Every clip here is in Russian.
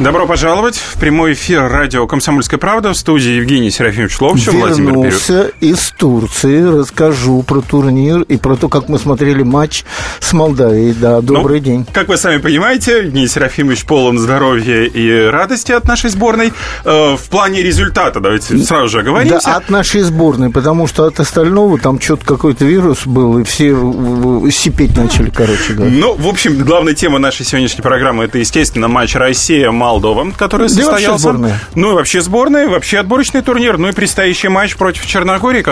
Добро пожаловать в прямой эфир радио «Комсомольская правда». В студии Евгений Серафимович Ловчев, Владимир Березов. Вернулся из Турции. Расскажу про турнир и про то, как мы смотрели матч с Молдавией. Да, добрый день. Как вы сами понимаете, Евгений Серафимович полон здоровья и радости от нашей сборной. В плане результата давайте сразу же оговоримся. Да, от нашей сборной, потому что от остального там что-то какой-то вирус был, и все сипеть начали, короче говоря. Ну, в общем, главная тема нашей сегодняшней программы – это, естественно, матч Россия-Молдавия. Молдовам, который состоялся. Ну и вообще сборная, вообще отборочный турнир. Ну и предстоящий матч против Черногории,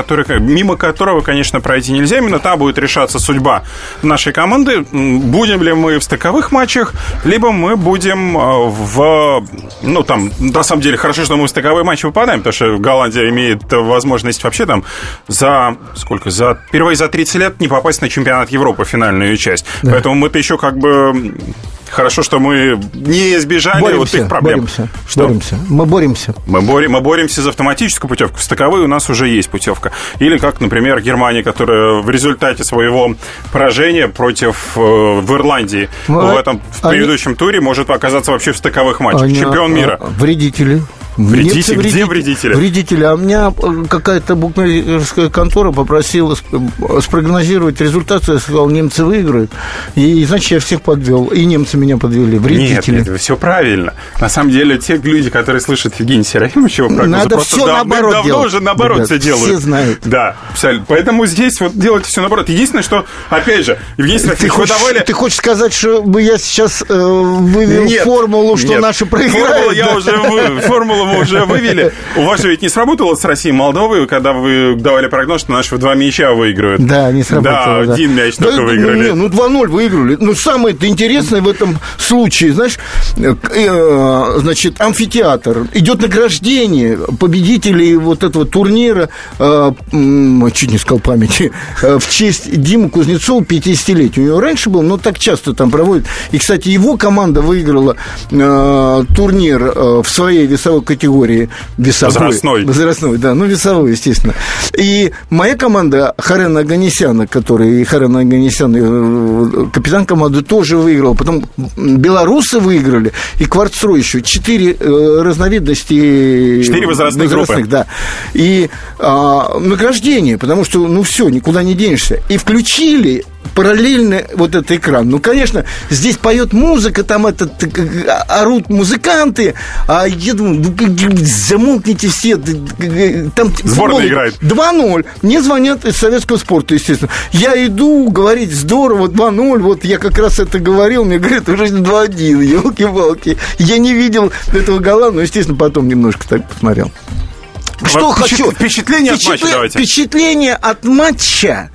мимо которого, конечно, пройти нельзя. Именно там будет решаться судьба нашей команды. Будем ли мы в стыковых матчах, либо мы будем в... Ну там, на самом деле, хорошо, что мы в стыковые матчи выпадаем, потому что Голландия имеет возможность вообще там впервые за 30 лет не попасть на чемпионат Европы, финальную часть. Да. Поэтому мы-то еще как бы... Хорошо, что мы не избежали их проблем. Мы боремся за автоматическую путевку. В стыковые у нас уже есть путевка. Или как, например, Германия, которая в результате своего поражения против в Ирландии в предыдущем туре может оказаться вообще в стыковых матчах. Чемпион мира. Вредители? Вредители. А меня какая-то букмекерская контора попросила спрогнозировать результат. Я сказал, немцы выиграют. И, значит, я всех подвел. И немцы меня подвели. Вредители. Нет, все правильно. На самом деле, те люди, которые слышат Евгения Серафимовича, надо все наоборот делать. Давно уже наоборот все делают. Все знают. Да, абсолютно. Поэтому здесь вот делайте все наоборот. Единственное, что, опять же, Евгений Серафимович, ты хочешь сказать, что я сейчас вывел формулу, что наши проиграют? Формулу мы уже вывели. У вас же ведь не сработало с Россией Молдовой, когда вы давали прогноз, что наши в 2 мяча выиграют. Да, не сработало. Да, 1 мяч только выиграли. 2-0 выиграли. Ну, самое-то интересное в этом случае, знаешь, амфитеатр. Идет награждение победителей вот этого турнира, чуть не сказал памяти, в честь Димы Кузнецова, 50-летия. У него раньше был, но так часто там проводят. И, кстати, его команда выиграла турнир в своей весовой категории. Возрастной, да. Ну, весовой, естественно. И моя команда Харена Оганесяна, капитан команды, тоже выиграл. Потом белорусы выиграли. И Квартсру еще. 4 разновидности. 4 возрастных группы. Да. И награждение, потому что, никуда не денешься. И включили параллельно вот этот экран. Ну, конечно, здесь поет музыка, там орут музыканты, а я думаю, замолкните все. Там сборная играет. 2-0. Мне звонят из советского спорта, естественно. Я иду говорить, здорово, 2-0. Вот я как раз это говорил, мне говорят, уже 2-1, елки-палки. Я не видел этого гола, но, естественно, потом немножко так посмотрел. Что хочу? Впечатление от матча, давайте. Впечатление от матча.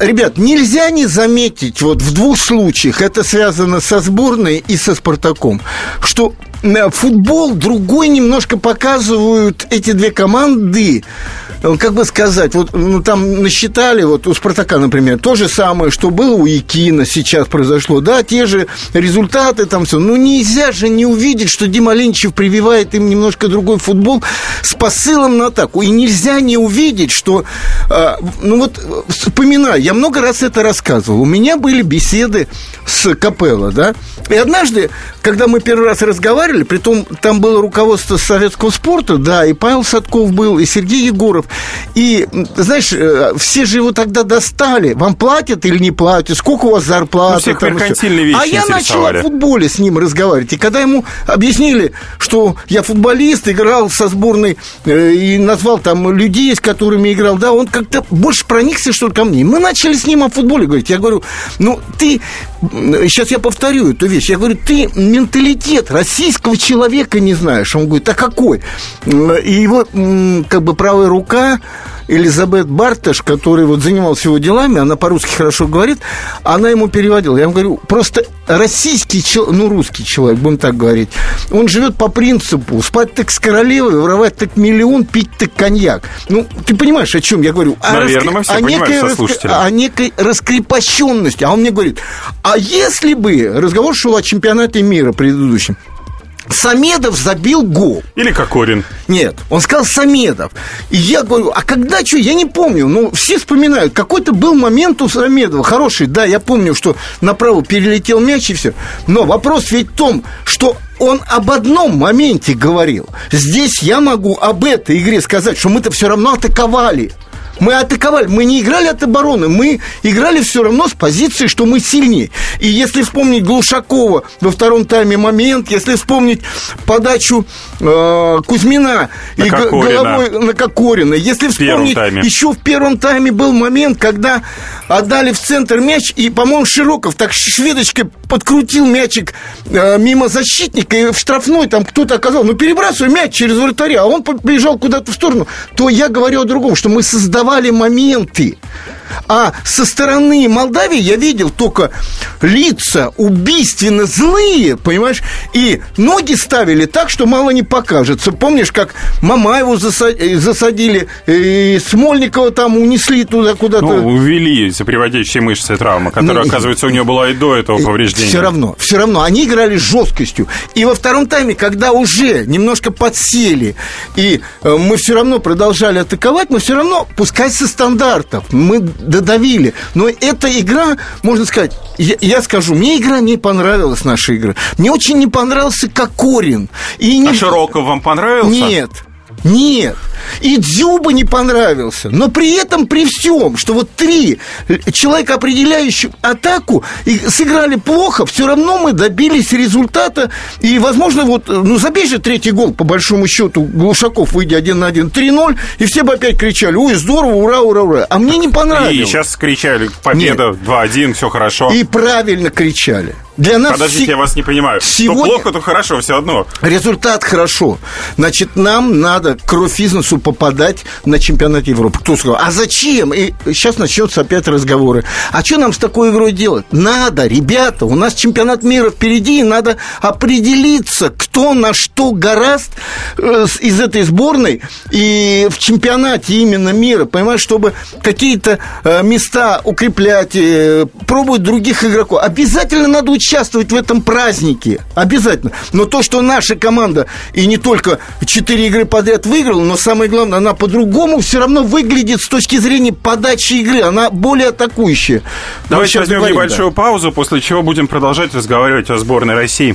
Ребят, нельзя не заметить, вот в 2 случаях, это связано со сборной и со «Спартаком», что футбол другой немножко показывают эти 2 команды, как бы сказать, там насчитали, у «Спартака», например, то же самое, что было у «Якина», сейчас произошло, да, те же результаты, там все, нельзя же не увидеть, что Дима Леничев прививает им немножко другой футбол с посылом на атаку, и нельзя не увидеть, что, вспоминаю, я много раз это рассказывал, у меня были беседы с Капелло, да, и однажды, когда мы первый раз разговаривали, притом там было руководство советского спорта, да, и Павел Садков был, и Сергей Егоров. И, знаешь, все же его тогда достали. Вам платят или не платят? Сколько у вас зарплаты? Всех меркантильные вещи интересовали. Я начал о футболе с ним разговаривать. И когда ему объяснили, что я футболист, играл со сборной, и назвал там людей, с которыми играл, да, он как-то больше проникся, что ли, ко мне. Мы начали с ним о футболе говорить. Я говорю, ты... Сейчас я повторю эту вещь. Я говорю, ты менталитет российский человека не знаешь. Он говорит, а какой? И его как бы правая рука Элизабет Барташ, которая занималась его делами, она по-русски хорошо говорит, она ему переводила. Я ему говорю, просто российский человек, русский человек, будем так говорить, он живет по принципу спать так с королевой, воровать так миллион, пить так коньяк. Ты понимаешь, о чем я говорю? Наверное, мы все понимаем, слушатели. О некой раскрепощенности. А он мне говорит, а если бы разговор шел о чемпионате мира предыдущем, Самедов забил гол. Или Кокорин. Нет, он сказал Самедов. И я говорю, а когда что, я не помню. Ну, все вспоминают, какой-то был момент у Самедова хороший. Да, я помню, что направо перелетел мяч и все. Но вопрос ведь в том, что он об одном моменте говорил. Здесь я могу об этой игре сказать, что мы-то все равно атаковали. Мы атаковали, мы не играли от обороны, мы играли все равно с позиции, что мы сильнее. И если вспомнить Глушакова во втором тайме момент, если вспомнить подачу Кузьмина на и головой на Кокорина, если вспомнить, еще в первом тайме был момент, когда отдали в центр мяч, и, по-моему, Широков так шведочкой подкрутил мячик мимо защитника, и в штрафной там кто-то оказал, ну, перебрасывай мяч через вратаря, а он побежал куда-то в сторону, то я говорю о другом, что мы создавали моменты. А со стороны Молдавии я видел только лица убийственно злые, понимаешь, и ноги ставили так, что мало не покажется. Помнишь, как Мамаеву засадили, и Смольникова там унесли туда куда-то? Ну, увели соприводящие мышцы травмы, которая, оказывается, у нее была и до этого повреждения. Все равно, они играли с жесткостью. И во втором тайме, когда уже немножко подсели, и мы все равно продолжали атаковать, мы все равно, пускай со стандартов, мы додавили. Но эта игра, можно сказать, я скажу, мне игра не понравилась, наша игра. Мне очень не понравился Кокорин. И не... А Широков вам понравился? Нет. И Дзюба не понравился. Но при этом, при всем, что вот три человека, определяющих атаку, сыграли плохо, все равно мы добились результата. И, возможно, вот, ну, забей же третий гол, по большому счету, Глушаков, выйдя 1-1, 3-0, и все бы опять кричали, ой, здорово, ура, ура, ура. А мне не понравилось. И сейчас кричали, победа, 2-1, все хорошо. И правильно кричали. Для нас подождите, я вас не понимаю. Сегодня... То плохо, то хорошо, все одно. Результат хорошо. Значит, нам надо кровь из носу попадать на чемпионат Европы. Кто сказал, а зачем? И сейчас начнутся опять разговоры. А что нам с такой игрой делать? Надо, ребята, у нас чемпионат мира впереди, и надо определиться, кто на что горазд из этой сборной и в чемпионате именно мира, понимаешь, чтобы какие-то места укреплять, пробовать других игроков. Обязательно надо учиться. Участвовать в этом празднике. Обязательно. Но то, что наша команда и не только 4 игры подряд выиграла, но самое главное, она по-другому все равно выглядит с точки зрения подачи игры. Она более атакующая. Давайте возьмем небольшую паузу, после чего будем продолжать разговаривать о сборной России.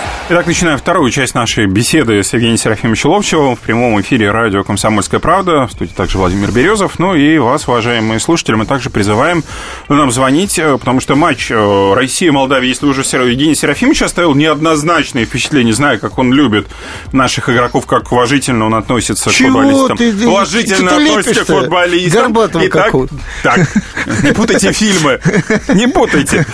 Итак, начинаем вторую часть нашей беседы с Евгением Серафимовичем Ловчевым в прямом эфире радио «Комсомольская правда». В студии также Владимир Березов. Ну и вас, уважаемые слушатели, мы также призываем нам звонить, потому что матч Россия-Молдавия, если уже Евгений Серафимович оставил неоднозначные впечатления, зная, как он любит наших игроков, как уважительно он относится к футболистам. Уважительно относится к футболистам. Горбатого какого-то. Так, не путайте фильмы. Не путайте.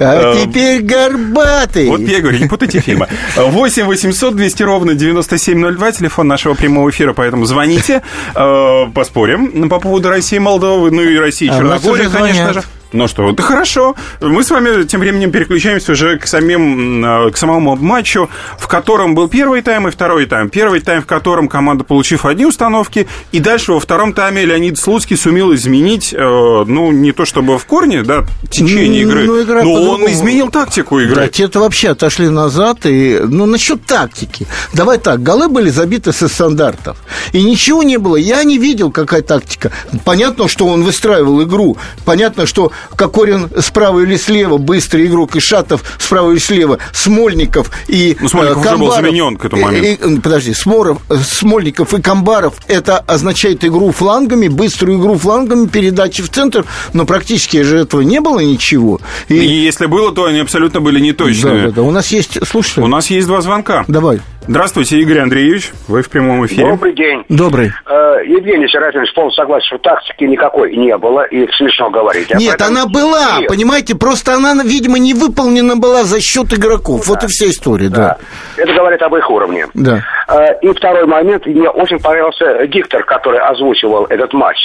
А теперь Горбатый. Вот я говорю, не путайте фильмы. 8-800-200-97-02, телефон нашего прямого эфира, поэтому звоните, поспорим по поводу России и Молдовы, ну и России и Черногории, конечно же. Ну что, да хорошо. Мы с вами тем временем переключаемся уже к самому матчу, в котором был первый тайм и второй тайм. Первый тайм, в котором команда, получив одни установки, и дальше во втором тайме Леонид Слуцкий сумел изменить, ну, не то чтобы в корне, да, течение игры, но он изменил тактику игры. Да, те-то вообще отошли назад. И, ну, насчет тактики. Давай так, голы были забиты со стандартов. И ничего не было. Я не видел, какая тактика. Понятно, что он выстраивал игру. Понятно, что Кокорин справа или слева, быстрый игрок, и Шатов справа или слева, Смольников и Комбаров. Смольников уже был заменен к этому моменту. Смольников и Комбаров, это означает игру флангами, быструю игру флангами, передачи в центр, но практически же этого не было ничего. И если было, то они абсолютно были неточными. Да, у нас есть, слушай. У нас есть два звонка. Давай. Здравствуйте, Игорь Андреевич, вы в прямом эфире. Добрый день. Добрый. Евгений Серафимович, полностью согласен, что тактики никакой не было, и смешно говорить. Нет, она была, нет, понимаете, просто она, видимо, не выполнена была за счет игроков, да. Вот и вся история, да. Это говорит об их уровне. Да. И второй момент, мне очень понравился диктор, который озвучивал этот матч.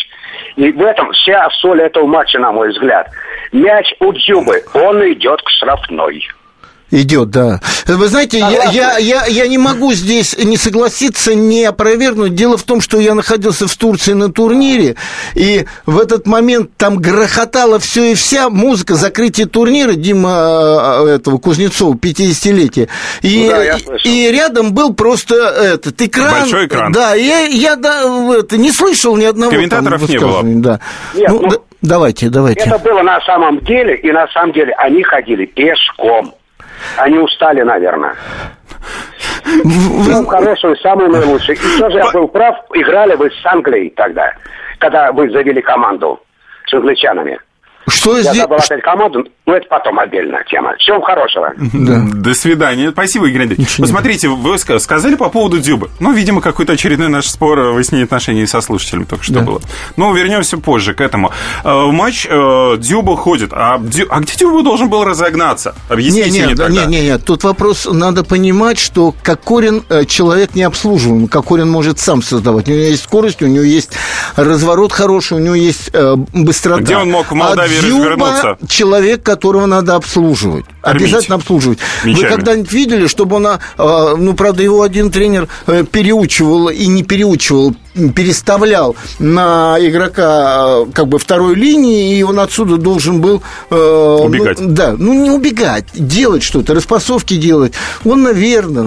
И в этом вся соль этого матча, на мой взгляд. Мяч у Дзюбы, он идет к штрафной. Идет, да. Вы знаете, я не могу здесь не согласиться, не опровергнуть. Дело в том, что я находился в Турции на турнире, и в этот момент там грохотала все и вся музыка закрытия турнира Дима этого Кузнецова, 50-летия. И, ну, да, и рядом был просто этот экран. Большой экран. Да, я не слышал ни одного. Комментаторов там не было. Да. Нет, ну, давайте. Это было на самом деле, и на самом деле они ходили пешком. Они устали, наверное. Самый хороший, самый наилучший. И все же я был прав, играли вы с Англией тогда, когда вы завели команду с англичанами. Что здесь? Я забыл опять команду, но это потом отдельная тема. Всего хорошего. Да. До свидания. Спасибо, Игорь Андреевич. Посмотрите, вы сказали по поводу Дзюбы. Ну, видимо, какой-то очередной наш спор, выяснение отношений со слушателем только что было. Но вернемся позже к этому. В матч Дзюба ходит. А где Дзюба должен был разогнаться? Объясните мне тогда. Нет. Тут вопрос, надо понимать, что Кокорин человек не обслуживаемый. Кокорин может сам создавать. У него есть скорость, у него есть разворот хороший, у него есть быстрота. Где он мог в Молдавии развернуться? Человек, которого надо обслуживать. Обязательно обслуживать. Мечами. Вы когда-нибудь видели, чтобы он, ну, правда, его один тренер переучивал и не переучивал, переставлял на игрока как бы второй линии, и он отсюда должен был... убегать. Не убегать, делать что-то, распасовки делать. Он, наверное,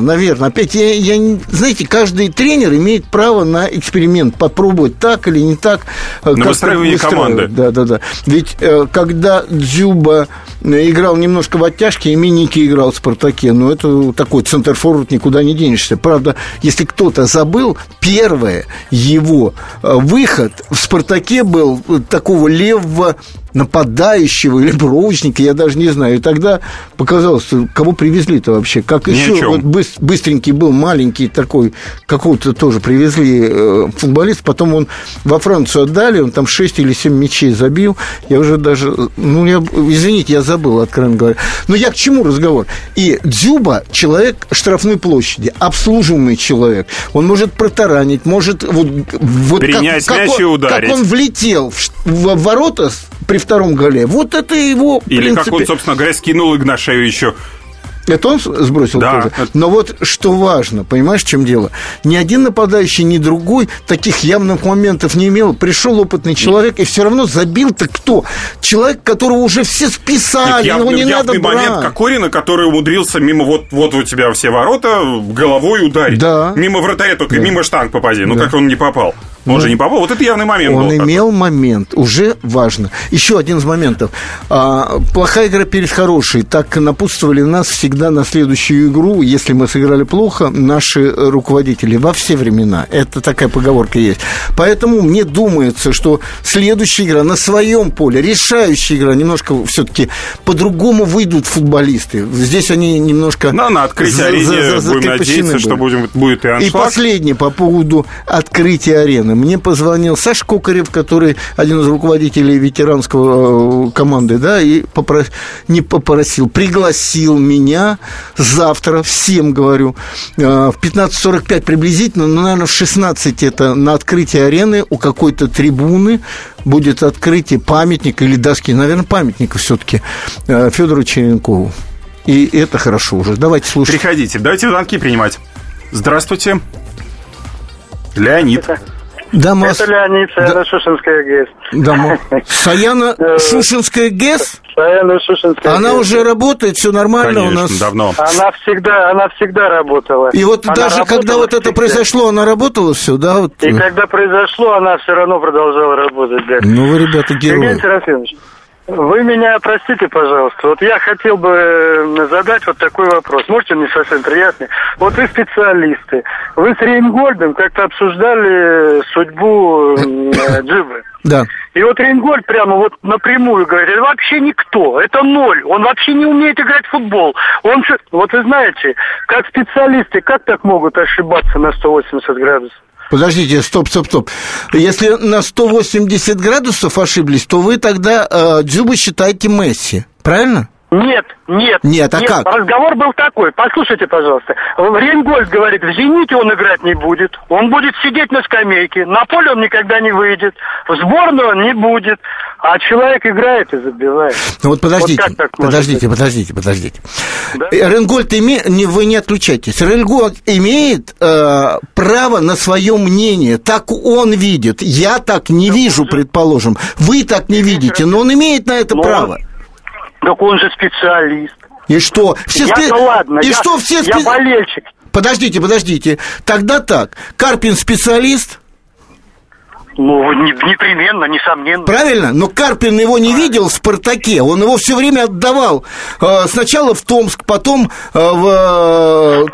опять, знаете, каждый тренер имеет право на эксперимент, попробовать так или не так. На выстраивание команды. Да. Ведь когда Дзюба играл немножко в оттяжке, именники играл в «Спартаке», но это такой центрфорвард, никуда не денешься. Правда, если кто-то забыл, первое его выход в «Спартаке» был такого левого нападающего или бровочника, я даже не знаю. И тогда показалось, кого привезли-то вообще. Как еще вот быстренький был, маленький такой, какого-то тоже привезли футболист, потом он во Францию отдали, он там 6 или 7 мячей забил. Я уже даже, извините, я забыл, откровенно говоря. Но я к чему разговор? И Дзюба человек штрафной площади, обслуживаемый человек. Он может протаранить, может вот принять мяч и ударить. Как он влетел в ворота при втором голе. Вот это его, в принципе... Или как он, собственно говоря, скинул Игнашевичу. Это он сбросил тоже? Но вот что важно, понимаешь, в чем дело? Ни один нападающий, ни другой таких явных моментов не имел. Пришел опытный человек и все равно забил-то кто? Человек, которого уже все списали, его не надо брать. Явный момент Кокорина, который умудрился мимо вот у тебя все ворота головой ударить. Да. Мимо вратаря только, мимо штанг попади. Ну, как он не попал? Он же не попал. Вот это явный момент был. Он имел момент. Уже важно. Еще один из моментов. Плохая игра перед хорошей. Так напутствовали нас всегда на следующую игру, если мы сыграли плохо, наши руководители. Во все времена. Это такая поговорка есть. Поэтому мне думается, что следующая игра на своем поле, решающая игра, немножко все-таки по-другому выйдут футболисты. Здесь они немножко... На открытие арены будем надеяться, что будет и аншлаг. И последнее по поводу открытия арены. Мне позвонил Саш Кокорев, который один из руководителей ветеранского команды, и пригласил меня завтра, всем говорю, в 15:45 приблизительно, наверное, в 16 это на открытии арены у какой-то трибуны будет открытие памятника или доски, наверное, памятника все-таки Федору Черенкову. И это хорошо уже. Давайте слушать. Приходите, давайте звонки принимать. Здравствуйте. Леонид. Это Леонид, Саяно-Шушенская ГЭС. Саяно-Шушенская ГЭС? Саяно-Шушенская ГЭС. Она уже работает, все нормально. Конечно, у нас? Давно. Она всегда работала. И вот она даже когда вот это произошло, она работала все, да? Вот. И когда произошло, она все равно продолжала работать, да. Ну вы, ребята, герои. Сергей Серафимович, Вы меня простите, пожалуйста. Вот я хотел бы задать вот такой вопрос. Может, он не совсем приятный. Вот вы специалисты. Вы с Рейнгольдом как-то обсуждали судьбу Дзюбы. Да. И вот Рейнгольд прямо вот напрямую говорит, это вообще никто, это ноль, он вообще не умеет играть в футбол. Он что, вот вы знаете, как специалисты, как так могут ошибаться на 180 градусов? Подождите, стоп. Если на 180 градусов ошиблись, то вы тогда Дзюбу считаете Месси, правильно? Нет, а как? Разговор был такой, послушайте, пожалуйста. Рейнгольд говорит, в «Зените» он играть не будет, он будет сидеть на скамейке, на поле он никогда не выйдет, в сборную он не будет, а человек играет и забивает. Ну вот подождите. Да? Рейнгольд имеет, вы не отключайтесь, Рейнгольд имеет право на свое мнение, так он видит, я так не вижу, предположим, вы так не видите, но он имеет на это право. Так он же специалист. И что? Я болельщик. Подождите. Тогда так. Карпин специалист? Ну, непременно, несомненно. Правильно? Но Карпин его не видел в «Спартаке». Он его все время отдавал. Сначала в Томск, потом в...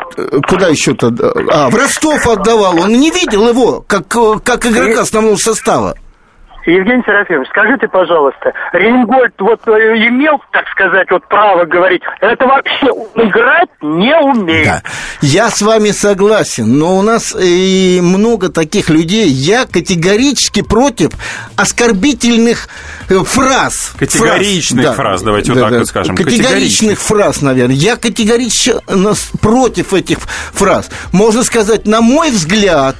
Куда еще-то? А, в Ростов отдавал. Он не видел его как игрока основного состава. Евгений Серафимович, скажите, пожалуйста, Рейнгольд вот имел, так сказать, вот право говорить, это вообще играть не умеет. Да. Я с вами согласен, но у нас и много таких людей. Я категорически против оскорбительных фраз. Категоричных фраз, давайте вот так вот скажем. Категоричных фраз, наверное. Я категорически против этих фраз. Можно сказать, на мой взгляд,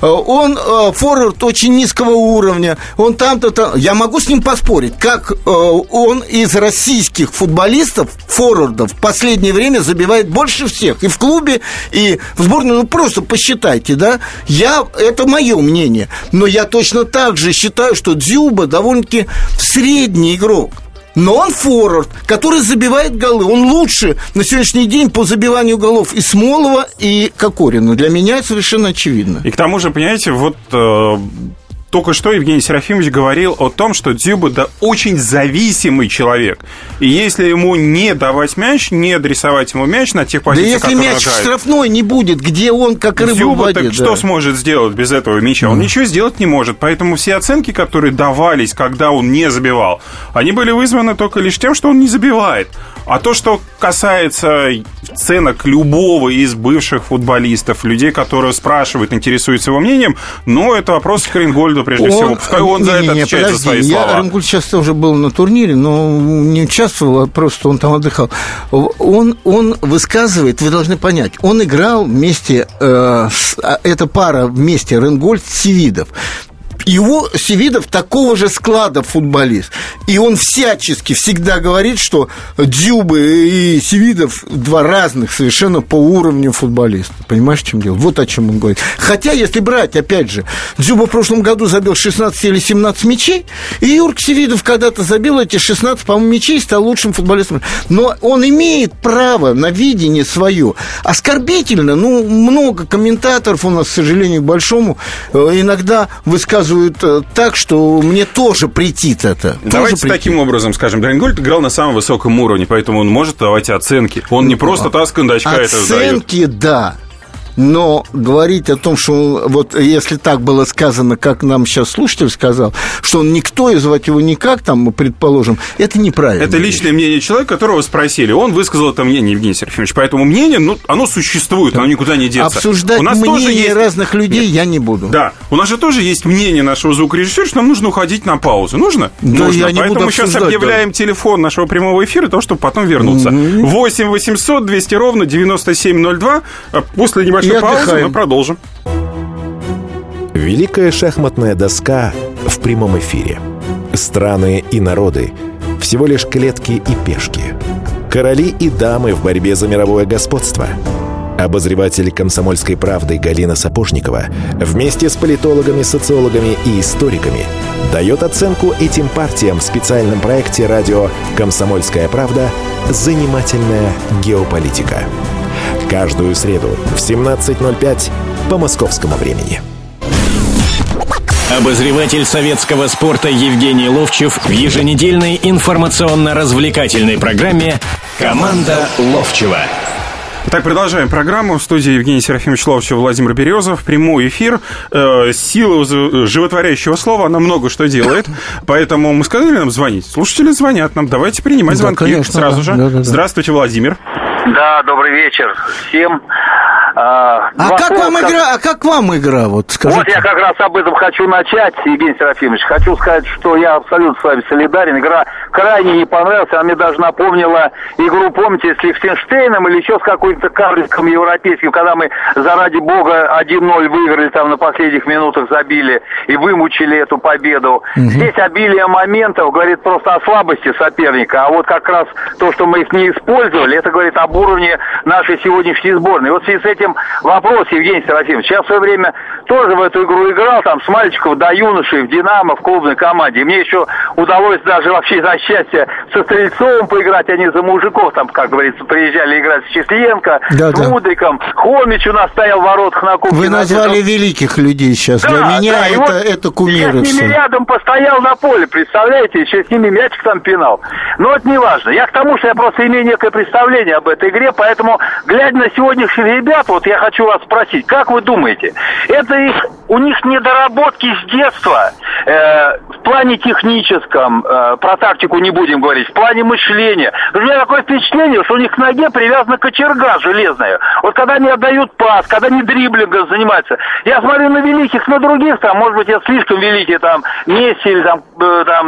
он форвард очень низкого уровня, он там-то... Я могу с ним поспорить, как он из российских футболистов, форвардов, в последнее время забивает больше всех. И в клубе, и в сборной. Ну, просто посчитайте, да? Это мое мнение. Но я точно так же считаю, что Дзюба довольно-таки средний игрок. Но он форвард, который забивает голы. Он лучше на сегодняшний день по забиванию голов и Смолова, и Кокорина. Для меня это совершенно очевидно. И к тому же, понимаете, вот... Только что Евгений Серафимович говорил о том, что Дзюба очень зависимый человек. И если ему не давать мяч, не адресовать ему мяч на тех позициях, которые играет... Да если мяч в штрафной не будет, где он как рыба в воде. Дзюба что сможет сделать без этого мяча? Он ничего сделать не может. Поэтому все оценки, которые давались, когда он не забивал, они были вызваны только лишь тем, что он не забивает. А то, что касается оценок любого из бывших футболистов, людей, которые спрашивают, интересуются его мнением, ну, это вопрос к Рейнгольду. Прежде всего, пускай он за это отвечает за свои слова. Рейнгольд сейчас тоже был на турнире, но не участвовал, а просто он там отдыхал. Он высказывает, вы должны понять, он играл вместе, эта пара вместе, Рейнгольд с Севидов. Его Севидов такого же склада футболист. И он всячески всегда говорит, что Дзюба и Севидов два разных совершенно по уровню футболиста. Понимаешь, в чем дело? Вот о чем он говорит. Хотя, если брать, опять же, Дзюба в прошлом году забил 16 или 17 мячей, и Юрк Севидов когда-то забил эти 16, по-моему, мячей и стал лучшим футболистом. Но он имеет право на видение свое. Оскорбительно, много комментаторов у нас, к сожалению, к большому, иногда высказывают так, что мне тоже претит это. Таким образом скажем, Рейнгольд играл на самом высоком уровне, поэтому он может давать оценки. Он не просто таскан до очка это дает. Оценки, да. Но говорить о том, что вот если так было сказано, как нам сейчас слушатель сказал, что он никто и звать его никак, там, мы предположим, это неправильно. Это личное мнение человека, которого спросили. Он высказал это мнение, Евгений Серафимович. Поэтому мнение, оно существует, оно никуда не деться. Обсуждать у нас мнение есть... разных людей я не буду. Да, у нас же тоже есть мнение нашего звукорежиссера, что нам нужно уходить на паузу. Нужно? Да, нужно. Поэтому сейчас объявляем телефон нашего прямого эфира, то, чтобы потом вернуться. 8 800 200 ровно 9702. После небольшого паузу, мы продолжим. Великая шахматная доска в прямом эфире. Страны и народы всего лишь клетки и пешки. Короли и дамы в борьбе за мировое господство. Обозреватель «Комсомольской правды» Галина Сапожникова вместе с политологами, социологами и историками дает оценку этим партиям в специальном проекте радио «Комсомольская правда. Занимательная геополитика». Каждую среду в 17:05 по московскому времени. Обозреватель советского спорта Евгений Ловчев в еженедельной информационно-развлекательной программе «Команда Ловчева». Так, продолжаем программу. В студии Евгений Серафимович Ловчев, Владимир Березов. Прямой эфир. Сила животворящего слова, она много что делает. Поэтому мы сказали нам звонить. Слушатели звонят нам. Давайте принимать звонки сразу же. Да. Здравствуйте, Владимир. Да, добрый вечер всем. А как вам игра? Вот я как раз об этом хочу начать, Евгений Серафимович. Хочу сказать, что я абсолютно с вами солидарен. Игра крайне не понравилась. Она мне даже напомнила игру, помните, с Лихтенштейном или еще с каким-то карликом европейским, когда мы, заради бога, 1-0 выиграли, там на последних минутах забили и вымучили эту победу. Угу. Здесь обилие моментов говорит просто о слабости соперника. А вот как раз то, что мы их не использовали, это говорит об уровне нашей сегодняшней сборной. И вот в связи с этим вопрос, Евгений Серафимович. Я в свое время тоже в эту игру играл, там, с мальчиков до юношей, в «Динамо», в клубной команде. И мне еще удалось даже вообще за счастье со Стрельцовым поиграть, а не за мужиков, там, как говорится, приезжали играть с Численко, да, с Мудриком. Хомич у нас стоял в воротах на кубке. Вы назвали великих людей сейчас. Да, для меня да, это кумиры. Я с ними рядом постоял на поле, представляете, еще с ними мячик там пинал. Но это не важно. Я к тому, что я просто имею некое представление об этой игре, поэтому, глядя на сегодняшних ребят, вот я хочу вас спросить, как вы думаете, это у них недоработки с детства в плане техническом, про тактику не будем говорить, в плане мышления. У меня такое впечатление, что у них к ноге привязана кочерга железная. Вот когда они отдают пас, когда они дриблингом занимаются. Я смотрю на великих, на других, там, может быть, я слишком великий, там, Месси или там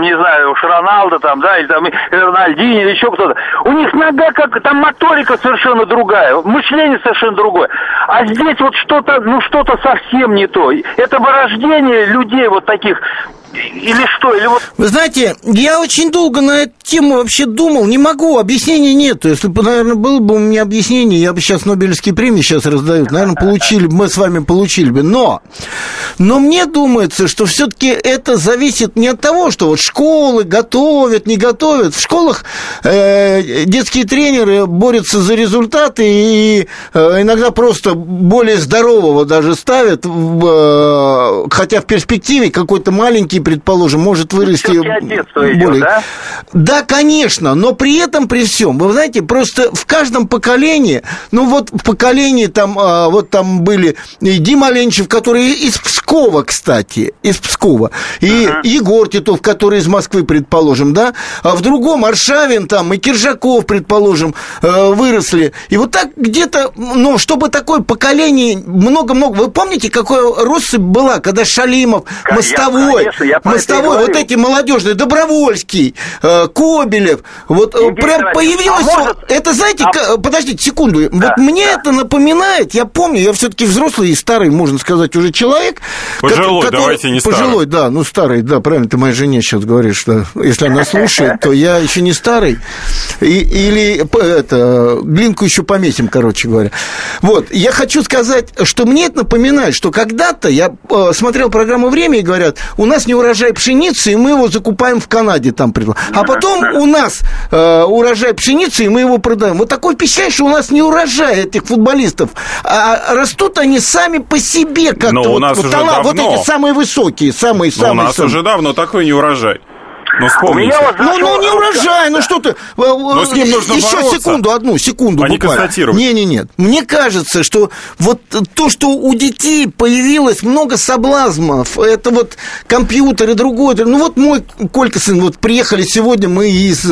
не знаю, Роналдо, там, да, или там Рональдини, или еще кто-то. У них нога как, там моторика совершенно другая, мышление совершенно другое. А здесь вот что-то совсем не то. Это вырождение людей вот таких. Или что? Или вот... Вы знаете, я очень долго на эту тему вообще думал. Не могу, объяснений нету. Если бы, наверное, было бы у меня объяснение, я бы сейчас Нобелевские премии сейчас раздают. Наверное, мы с вами получили бы. Но мне думается, что все-таки это зависит не от того, что вот школы готовят, не готовят. В школах детские тренеры борются за результаты и иногда просто более здорового даже ставят, хотя в перспективе какой-то маленький, предположим, может вырасти более... Да, конечно, но при этом, при всем, вы знаете, просто в каждом поколении, ну вот в поколении там, вот там были и Дима Ленчев, который из Пскова, кстати, и Егор Титов, который из Москвы, предположим, да, а в другом Аршавин там и Киржаков, предположим, выросли, и вот так где-то, ну, чтобы такое поколение много-много... Вы помните, какая россыпь была, когда Шалимов, Мостовой, вот эти молодежные, Добровольский, Кобелев, вот прям появилось... Это, знаете, подождите секунду, да, вот мне это напоминает, я помню, я все-таки взрослый и старый, можно сказать, уже человек. Пожилой, который, давайте не старый. Пожилой, да, ну старый, да, правильно, ты моей жене сейчас говоришь, что если она слушает, то я еще не старый, или это, глинку еще помесим, короче говоря. Вот, я хочу сказать, что мне это напоминает, что когда-то я смотрел программу «Время» и говорят, у нас не урожай пшеницы, и мы его закупаем в Канаде. Там. А потом у нас урожай пшеницы, и мы его продаем. Вот такое впечатление, что у нас не урожай этих футболистов. А растут они сами по себе как-то. Вот, у нас вот, уже вот эти самые высокие, самые-самые. Но у нас уже давно такой не урожай. Ну, вспомните. Ну, не урожай, ну что ты... Но с ним нужно еще бороться. Секунду. Они констатируют. Нет. Мне кажется, что вот то, что у детей появилось много соблазнов, это вот компьютер и другое. Ну, вот мой Колька сын, вот приехали сегодня мы из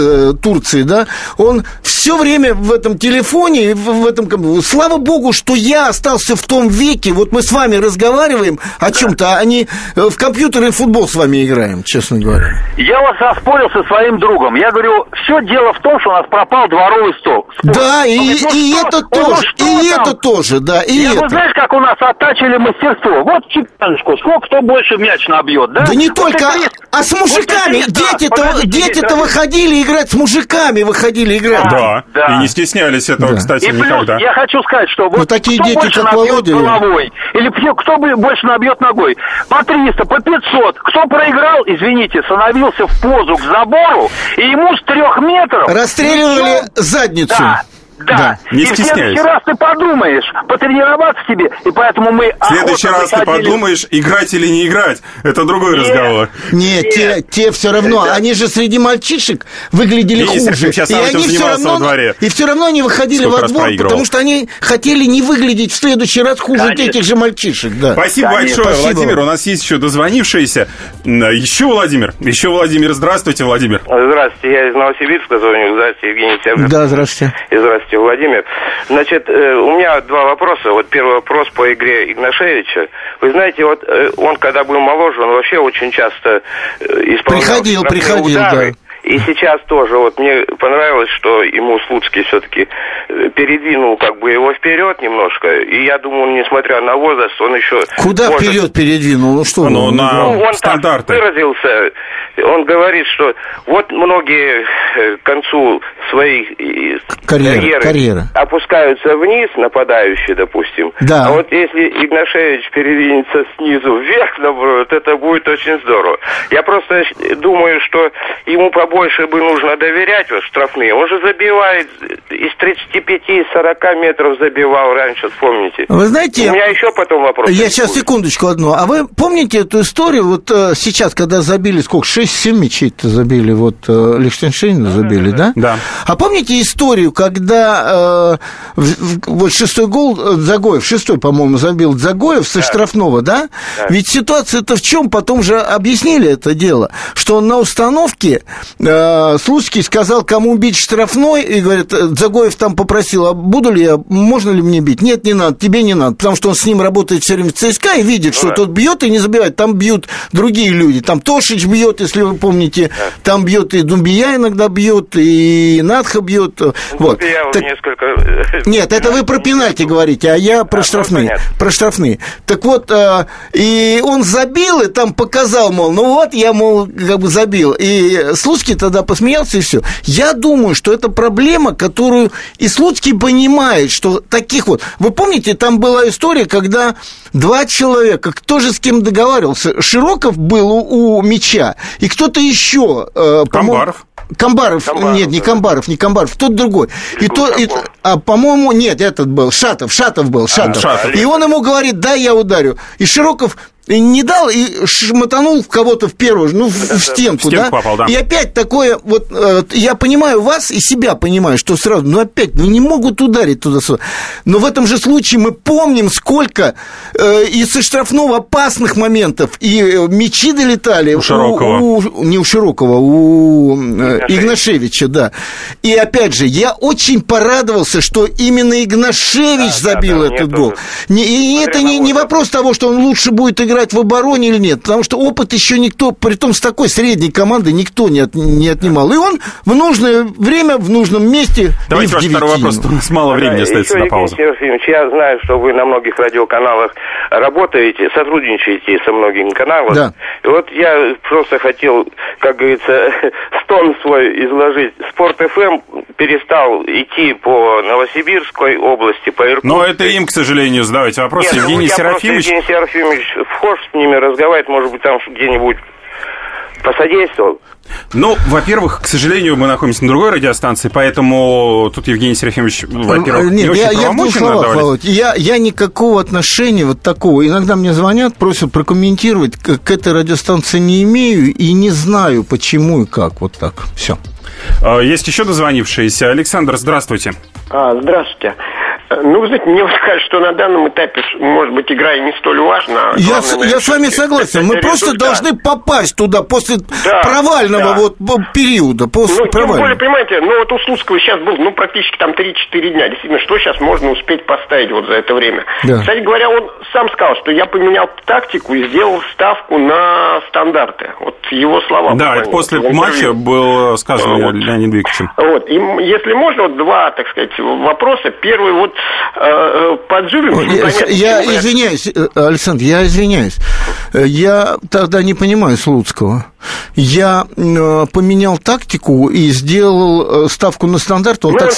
Турции, да, он все время в этом телефоне, в этом компьютере. Слава богу, что я остался в том веке, вот мы с вами разговариваем о чем-то, а не в компьютере футбол с вами играем, честно говоря. Я вас оспорил со своим другом. Я говорю, все дело в том, что у нас пропал дворовый стол. Да, и это тоже. Вы знаешь, как у нас оттачили мастерство? Вот чемпионшку, сколько кто больше мяч набьет, да? Да не вот только, а с мужиками. Вот дети-то выходили играть с мужиками, Да, и не стеснялись этого, кстати, и плюс, никогда. Я хочу сказать, что вот такие кто дети, больше набьет Володя, головой, или кто больше набьет ногой, по 300, по 500, кто проиграл, извините, становился в позу к забору, и ему с 3 метров... Расстреливали задницу. Да. Да. Не стесняйся. В следующий раз ты подумаешь, потренироваться тебе, и поэтому мы... В следующий раз ты подумаешь, играть или не играть. Это другой разговор. Нет, те все равно. Они же среди мальчишек выглядели хуже. И все равно они выходили во двор, потому что они хотели не выглядеть в следующий раз хуже этих же мальчишек. Спасибо большое, Владимир. У нас есть еще дозвонившиеся. Еще Владимир. Здравствуйте, Владимир. Здравствуйте. Я из Новосибирска звоню. Здравствуйте, Евгений Ловчев. Да, здравствуйте. Здравствуйте, Владимир. Значит, у меня два вопроса. Вот первый вопрос по игре Игнашевича. Вы знаете, вот он, когда был моложе, он вообще очень часто исполнял... Приходил, удары. Да. И сейчас тоже, вот мне понравилось, что ему Слуцкий все-таки передвинул как бы его вперед немножко. И я думаю, несмотря на возраст, он еще... Куда может... вперед передвинул? Ну, что он так выразился. Он говорит, что вот многие к концу своей карьеры опускаются вниз, нападающие, допустим. Да. А вот если Игнашевич передвинется снизу вверх, наоборот, это будет очень здорово. Я просто думаю, что ему побольше бы нужно доверять, вот штрафные. Он же забивает из 35, из 40 метров забивал раньше, вспомните. Вы знаете... У меня еще потом вопрос. Я сейчас, секундочку одну. А вы помните эту историю, вот сейчас, когда забили, сколько, 6-7 мячей-то забили, вот Лихтенштейна забили, да? Да. А помните историю, когда вот шестой гол Дзагоев, шестой, по-моему, забил Дзагоев со штрафного, да? Да. Ведь ситуация-то в чем? Потом же объяснили это дело, что на установке Слуцкий сказал, кому бить штрафной, и, говорит, Дзагоев там попросил, а буду ли я, можно ли мне бить? Нет, не надо, тебе не надо, потому что он с ним работает все время в ЦСКА и видит, что тот бьет и не забивает, там бьют другие люди, там Тошич бьет, если вы помните, там бьет и Думбия иногда бьет, и Надха бьет. Вот. Так... Нет, это вы про пенальти говорите, а я про штрафные. Про штрафные. Так вот, и он забил, и там показал, мол, ну вот, я, мол, как бы забил, и Слуцкий тогда посмеялся, и все. Я думаю, что это проблема, которую и Слуцкий понимает, что таких вот... Вы помните, там была история, когда два человека, кто же с кем договаривался? Широков был у мяча, и кто-то еще... Комбаров. Нет, не Комбаров, тот другой. И по-моему, нет, этот был, Шатов. Шатов. И он ему говорит, да, я ударю. И Широков... И не дал, и шмотанул кого-то в первую, в стенку, да? Попал, да? И опять такое, вот, я понимаю вас и себя понимаю, что сразу, не могут ударить туда-сюда. Но в этом же случае мы помним, сколько и со штрафного опасных моментов, и мячи долетали. У Игнашевича, да. И опять же, я очень порадовался, что именно Игнашевич забил этот гол. И это не вопрос того, что он лучше будет играть в обороне или нет, потому что опыт еще никто, притом с такой средней командой никто не отнимал. И он в нужное время, в нужном месте. Давайте ваш второй вопрос, у нас мало времени остается на паузу. Я знаю, что вы на многих радиоканалах работаете, сотрудничаете со многими каналами. Да. И вот я просто хотел, как говорится, стон свой изложить. Спорт ФМ перестал идти по Новосибирской области, по Иркутской. Но это им, к сожалению, задавайте вопрос. Евгений Серафимович вхож с ними разговаривать, может быть, там где-нибудь посодействовал. Ну, во-первых, к сожалению, мы находимся на другой радиостанции, поэтому тут Евгений Серафимович, во-первых, не очень правомочен отдавались. Я никакого отношения вот такого. Иногда мне звонят, просят прокомментировать, к этой радиостанции не имею и не знаю, почему и как. Вот так. Все. Есть еще дозвонившиеся. Александр, здравствуйте. Здравствуйте. Ну, вы знаете, мне кажется, что на данном этапе, может быть, игра и не столь важна. Я с вами согласен. Мы просто должны попасть туда после провального периода. После провального. Тем более, понимаете, вот у Слуцкого сейчас был, практически там 3-4 дня. Действительно, что сейчас можно успеть поставить вот за это время? Да. Кстати говоря, он сам сказал, что я поменял тактику и сделал ставку на стандарты. Вот его слова. Да, это после матча было сказано Леонидом Викторовичем. Вот. И если можно, два, так сказать, вопроса. Первый, под Дзюбиным... Я извиняюсь, Александр, я тогда не понимаю Слуцкого. я поменял тактику и сделал ставку на стандарт, он так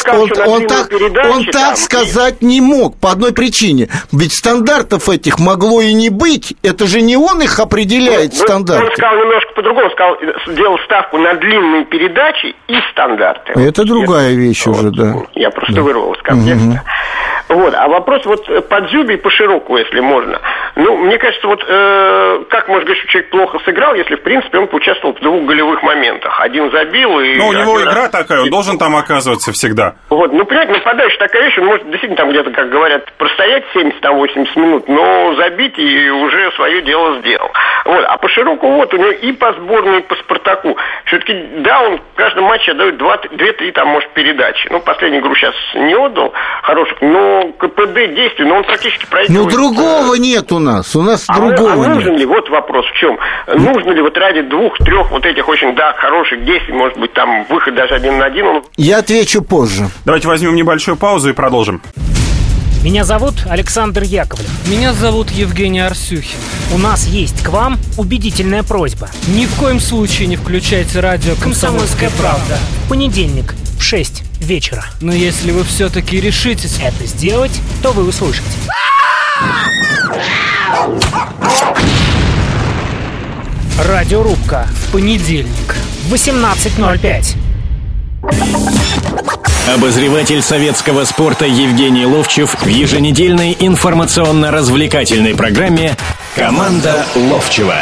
сказать не мог по одной причине. Ведь стандартов этих могло и не быть. Это же не он их определяет, стандарты. Он сказал немножко по-другому. Сказал, сделал ставку на длинные передачи и стандарты. Это вот, другая вещь вот, уже, да. Я просто вырвал из контекста. Угу. Вот, а вопрос вот по Дзюбе и по Широку, если можно. Ну, мне кажется, вот как можно говорить, что человек плохо сыграл, если, в принципе, он поучаствовал в двух голевых моментах. Один забил и... Ну, у него игра такая, он должен там оказываться всегда. Вот, ну, понимаете, нападающий такая вещь, он может действительно там где-то, как говорят, простоять 70-80 минут, но забить и уже свое дело сделал. Вот, а по Широку вот, у него и по сборной, и по Спартаку. Все-таки, да, он в каждом матче отдает 2-3, там, может, передачи. Ну, последнюю игру сейчас не отдал, хороших, но КПД действий, но он практически проигрывает. Ну, другого нет у нас. У нас другого нет. Нужен ли, вот вопрос в чем, нужно ли вот ради двух-трех вот этих очень, да, хороших действий, может быть, там, выход даже 1 на 1? Я отвечу позже. Давайте возьмем небольшую паузу и продолжим. Меня зовут Александр Яковлев. Меня зовут Евгений Арсюхин. У нас есть к вам убедительная просьба. Ни в коем случае не включайте радио «Комсомольская правда». Понедельник в 6 вечера. Но если вы все-таки решитесь это сделать, то вы услышите. Радиорубка в понедельник в 18:05. Обозреватель советского спорта Евгений Ловчев в еженедельной информационно-развлекательной программе «Команда Ловчева».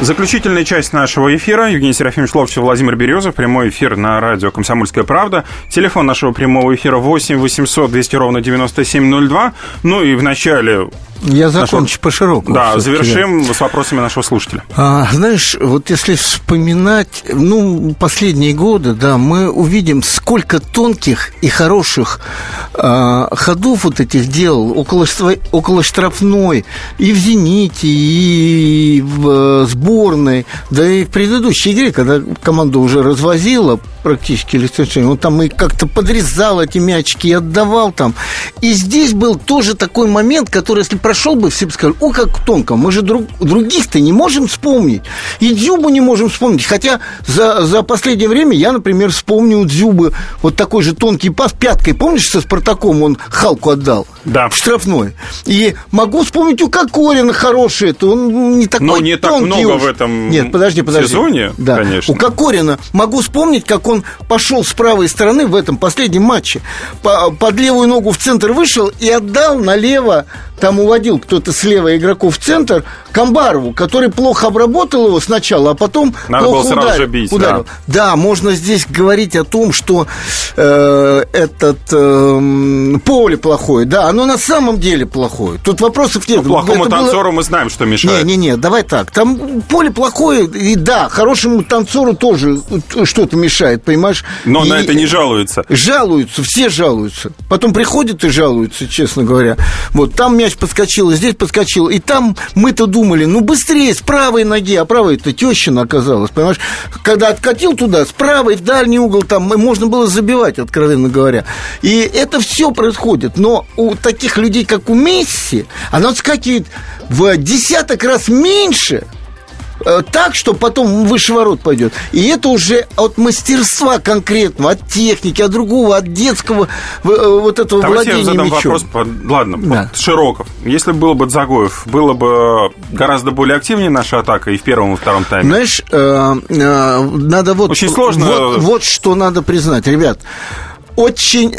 Заключительная часть нашего эфира. Евгений Серафимович Ловчев, Владимир Березов. Прямой эфир на радио «Комсомольская правда». Телефон нашего прямого эфира 8-800-200-97-02. Ну и в начале... Я закончу по Широку. Да, завершим с вопросами нашего слушателя. Знаешь, вот если вспоминать, ну, последние годы, да, мы увидим, сколько тонких и хороших ходов вот этих дел около штрафной и в «Зените», и в сборной, да и в предыдущей игре, когда команда уже развозила практически листочками, он там и как-то подрезал эти мячики и отдавал там. И здесь был тоже такой момент, который, если прошел бы, все бы сказали, о, как тонко, мы же других-то не можем вспомнить. И Дзюбу не можем вспомнить. Хотя за последнее время я, например, вспомнил Дзюбы вот такой же тонкий пас пяткой. Помнишь, со Спартаком он Халку отдал? Да. В штрафной. И могу вспомнить у Кокорина хороший. Это он не такой тонкий. Но не так много в этом сезоне, да. Конечно. У Кокорина могу вспомнить, как он пошел с правой стороны в этом последнем матче. Под левую ногу в центр вышел и отдал налево, там уводил кто-то слева игроков в центр, Комбарову, который плохо обработал его сначала, а потом надо плохо было сразу же бить, ударил. Да. Да, можно здесь говорить о том, что поле плохое, да, оно на самом деле плохое. Тут вопросов нет. Плохому танцору мы знаем, что мешает. Не, давай так. Там поле плохое, и да, хорошему танцору тоже что-то мешает, понимаешь? Но и на это не жалуются. Жалуются, все жалуются. Потом приходят и жалуются, честно говоря. Вот, там мяч подскочил, здесь подскочил, и там мы-то думали, ну, быстрее, с правой ноги, а правой-то тещина оказалась, понимаешь? Когда откатил туда, с правой в дальний угол там можно было забивать, откровенно говоря. И это все происходит, но у таких людей, как у Месси, она отскакивает в десяток раз меньше, так, что потом выше ворот пойдет. И это уже от мастерства конкретного, от техники, от другого, от детского вот этого владения мячом. Давайте я задам вопрос, ладно, да. Широков. Если был бы Дзагоев, было бы гораздо более активнее наша атака и в первом, и в втором тайме. Знаешь, надо вот... Очень сложно. Вот что надо признать, ребят. Очень,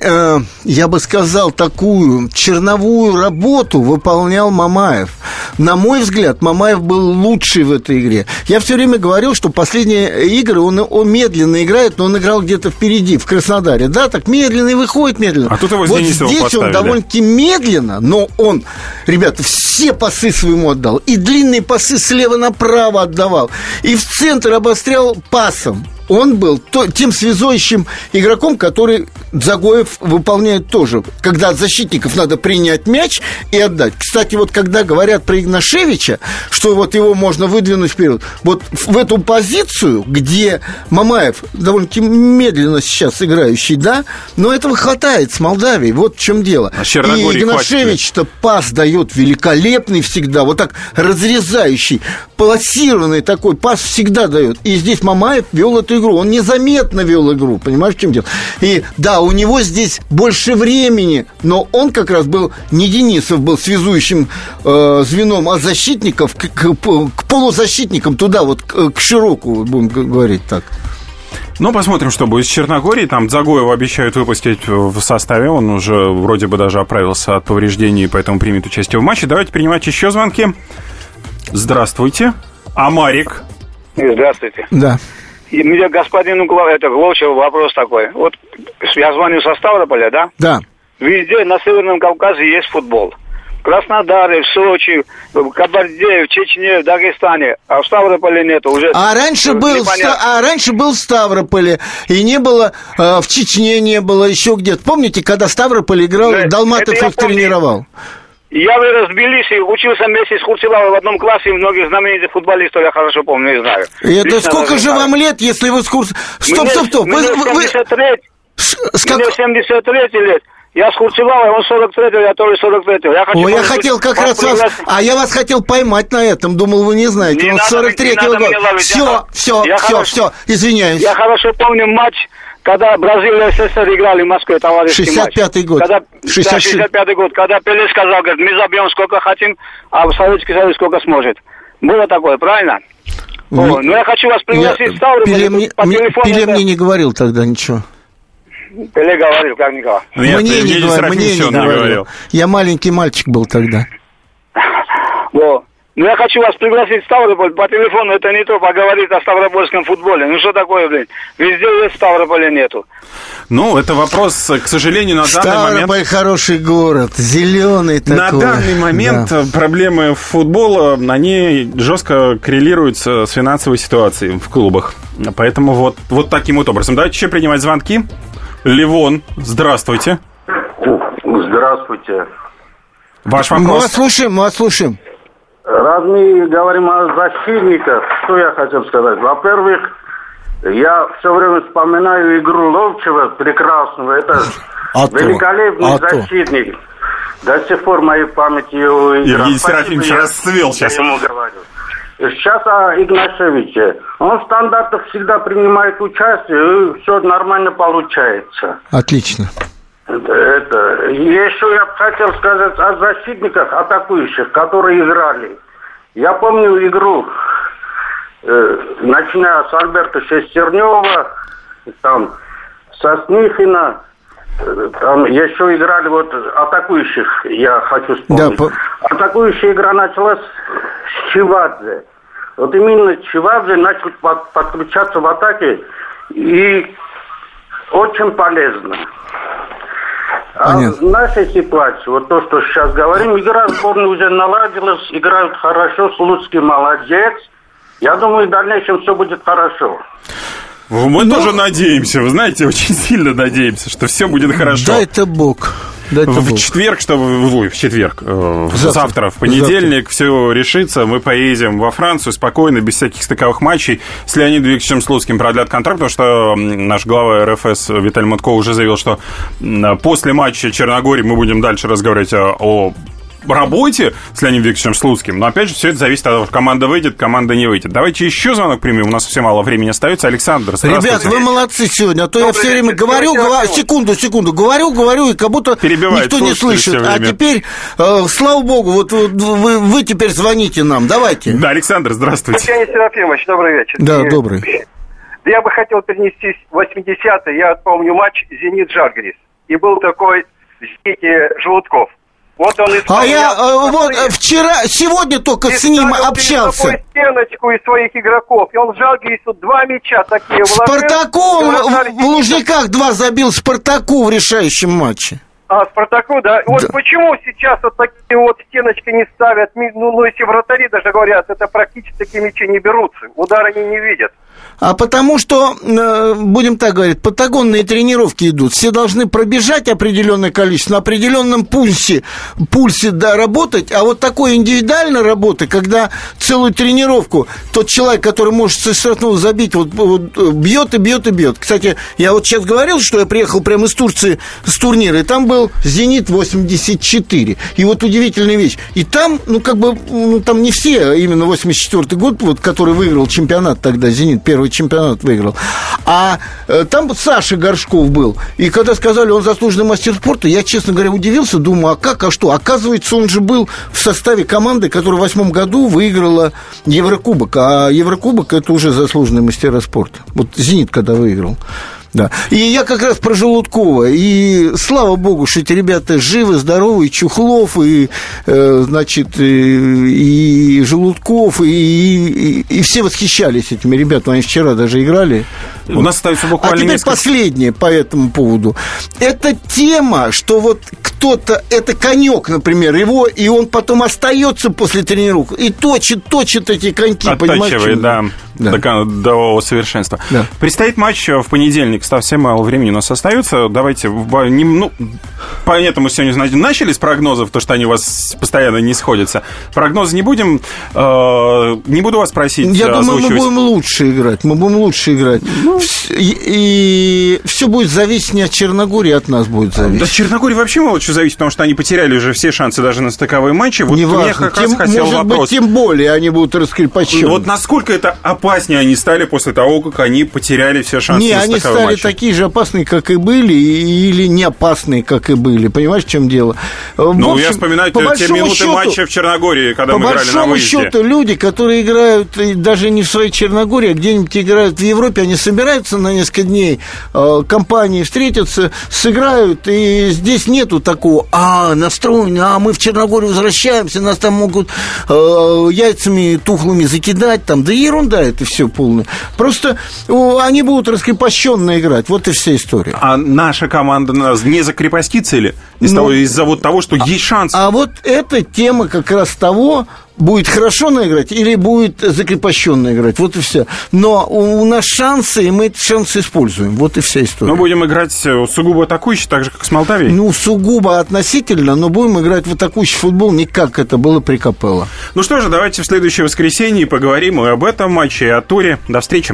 я бы сказал, такую черновую работу выполнял Мамаев. На мой взгляд, Мамаев был лучший в этой игре. Я все время говорил, что последние игры он медленно играет, но он играл где-то впереди, в Краснодаре. Да, так медленно и выходит медленно. А тут его вот здесь поставили. Он довольно-таки медленно, но он, ребята, все пасы своему отдал. И длинные пасы слева направо отдавал. И в центр обострял пасом. Он был тем связующим игроком, который Дзагоев выполняет тоже. Когда от защитников надо принять мяч и отдать. Кстати, вот когда говорят про Игнашевича, что вот его можно выдвинуть вперед, вот в эту позицию, где Мамаев, довольно-таки медленно сейчас играющий, да, но этого хватает с Молдавией, вот в чем дело. И Игнашевич-то пас дает великолепный всегда, вот так разрезающий. полосированный такой пас всегда дает. И здесь Мамаев вел эту игру. Он незаметно вел игру, понимаешь, в чем дело? И да, у него здесь больше времени, но он как раз был, не Денисов был связующим звеном, а защитников к полузащитникам туда, вот к Широку, будем говорить так. Ну, посмотрим, что будет с Черногорией. Там Дзагоева обещают выпустить в составе. Он уже вроде бы даже оправился от повреждений, поэтому примет участие в матче. Давайте принимать еще звонки. Здравствуйте. Амарик. Здравствуйте. Да. И мне господину Ловчеву вопрос такой. Вот я звоню со Ставрополя, да? Да. Везде на Северном Кавказе есть футбол. В Краснодаре, в Сочи, в Кабарде, в Чечне, в Дагестане. А в Ставрополе нету уже. А раньше был в Ставрополе. И не было, в Чечне не было, еще где-то. Помните, когда Ставрополь играл, да, Долматов их тренировал? Я вырос в Тбилиси, учился вместе с Хурцилавой в одном классе, и многих знаменитых футболистов я хорошо помню и знаю. Это лично сколько же вам лет, если вы с Хурцилавой... Стоп. Мне 73 лет. Я с Хурцилавой, он 43-й, я тоже 43-й. Я вас хотел поймать на этом, думал, вы не знаете. Он с 43-го года. Все, извиняюсь. Я хорошо помню матч, когда Бразилия и СССР играли в Москве, товарищеский 65-й матч. 65-й год. Когда Пеле сказал, говорит, мы забьем сколько хотим, а Советский Союз сколько сможет. Было такое, правильно? Ну, я хочу вас пригласить в Ставрополь. Пеле мне не говорил тогда ничего. Пеле говорил, как никого. Мне не говорил. Я маленький мальчик был тогда. Ну, я хочу вас пригласить в Ставрополь. По телефону это не то, поговорить о ставропольском футболе. Ну, что такое, блин? Везде есть, Ставрополя нету. Ну, это вопрос, к сожалению, на данный момент... Ставрополь хороший город, зеленый такой. На данный момент проблемы футбола, они жестко коррелируются с финансовой ситуацией в клубах. Поэтому вот таким вот образом. Давайте еще принимать звонки. Левон, здравствуйте. Здравствуйте. Ваш вопрос? Мы вас слушаем. Раз мы говорим о защитниках, что я хотел сказать. Во-первых, я все время вспоминаю игру Ловчева прекрасного. Это великолепный защитник. До сих пор в моей памяти его игра. Евгений Серафимович расцвел сейчас. Я ему говорю. Сейчас о Игнашевиче. Он в стандартах всегда принимает участие, и все нормально получается. Отлично. Еще я бы хотел сказать о защитниках, атакующих, которые играли. Я помню игру, начиная с Альберта Шестернева, там, Соснихина, там еще играли вот атакующих, я хочу вспомнить. Да, атакующая игра началась с Чивадзе. Вот именно Чивадзе начал подключаться в атаке, и очень полезно. А в нашей ситуации, вот то, что сейчас говорим, игра сборная уже наладилась, играют хорошо, Слуцкий молодец. Я думаю, в дальнейшем все будет хорошо. Мы тоже надеемся, вы знаете, очень сильно надеемся, что все будет хорошо. Дай-то Бог. Завтра, в понедельник, все решится. Мы поедем во Францию спокойно, без всяких стыковых матчей. С Леонидом Викторовичем Слуцким продлят контракт, потому что наш глава РФС Виталий Мутко уже заявил, что после матча Черногории мы будем дальше разговаривать о работе с Леонидом Викторовичем Слуцким. Но, опять же, все это зависит от того, команда выйдет, команда не выйдет. Давайте еще звонок примем. У нас все мало времени остается. Александр, здравствуйте. Ребят, вы молодцы сегодня. А то я все время говорю, и как будто никто не слышит. А теперь, слава богу, вот вы теперь звоните нам. Давайте. Да, Александр, здравствуйте. Евгений Серафимович, добрый вечер. Да, добрый. Я бы хотел перенестись в 80-е. Я помню матч «Зенит-Жаргорис». И был такой Желудков. Вот он сегодня только с ним общался. Такую стеночку из своих игроков. И он в Жалгирису 2 мяча такие вложил. Спартаку в Лужниках 2 забил Спартаку в решающем матче. Спартаку, да. Вот почему сейчас вот такие вот стеночки не ставят? Ну, если вратари даже говорят, это практически мячи не берутся. Удары они не видят. А потому что, будем так говорить, патагонные тренировки идут. Все должны пробежать определенное количество, на определенном пульсе да, работать. А вот такой индивидуальной работы, когда целую тренировку тот человек, который может сосредоточенно забить, вот бьет и бьет и бьет. Кстати, я вот сейчас говорил, что я приехал прямо из Турции с турнира, и там был «Зенит-84». И вот удивительная вещь. И там, там не все, именно 84-й год, вот, который выиграл чемпионат тогда, «Зенит», первый чемпионат выиграл. А там Саша Горшков был. И когда сказали, он заслуженный мастер спорта, я, честно говоря, удивился, думаю, а что? Оказывается, он же был в составе команды, которая в 2008 году выиграла Еврокубок. А Еврокубок – это уже заслуженные мастера спорта. Вот «Зенит» когда выиграл. Да. И я как раз про Желудкова. И слава богу, что эти ребята живы, здоровы, и Чухлов, и Желудков, и все восхищались этими ребятами. Они вчера даже играли. У нас остается буквально несколько... А теперь последнее по этому поводу. Это тема, что вот кто-то, это конек, например, его, и он потом остается после тренировок и точит эти коньки. Оттачивает, до совершенства. Да. Предстоит матч в понедельник. Совсем мало времени у нас остается. Давайте, поэтому сегодня начали с прогнозов, то, что они у вас постоянно не сходятся. Прогнозы не будем, не буду вас просить озвучивать. Думаю, мы будем лучше играть. И все будет зависеть не от Черногории, от нас будет зависеть. Да, Черногория вообще мало чего зависит, потому что они потеряли уже все шансы даже на стыковые матчи. Вот неважно. Мне как раз хотел вопрос. Может быть, тем более они будут раскрепощены. Вот насколько это опаснее они стали после того, как они потеряли все шансы на стыковые матчи? Они стали такие же опасные, как и были, или не опасные, как и были. Понимаешь, в чем дело? Я вспоминаю те минуты матча в Черногории, когда мы играли на выезде. По большому счету, люди, которые играют даже не в своей Черногории, а где-нибудь играют в Европе, они собираются на несколько дней, компании встретятся, сыграют, и здесь нету такого, настроено, мы в Черногорию возвращаемся, нас там могут яйцами тухлыми закидать, там, да ерунда это все полное. Просто они будут раскрепощенно играть, вот и вся история. А наша команда нас не закрепостится ли из-за вот того, что есть шанс? А вот эта тема как раз того... Будет хорошо наиграть или будет закрепощенно играть? Вот и все. Но у нас шансы, и мы эти шансы используем. Вот и вся история. Мы будем играть сугубо атакующе, так же, как с Молдавией? Сугубо относительно, но будем играть в атакующий футбол, не как это было при Капелло. Что же, давайте в следующее воскресенье поговорим и об этом матче, и о туре. До встречи.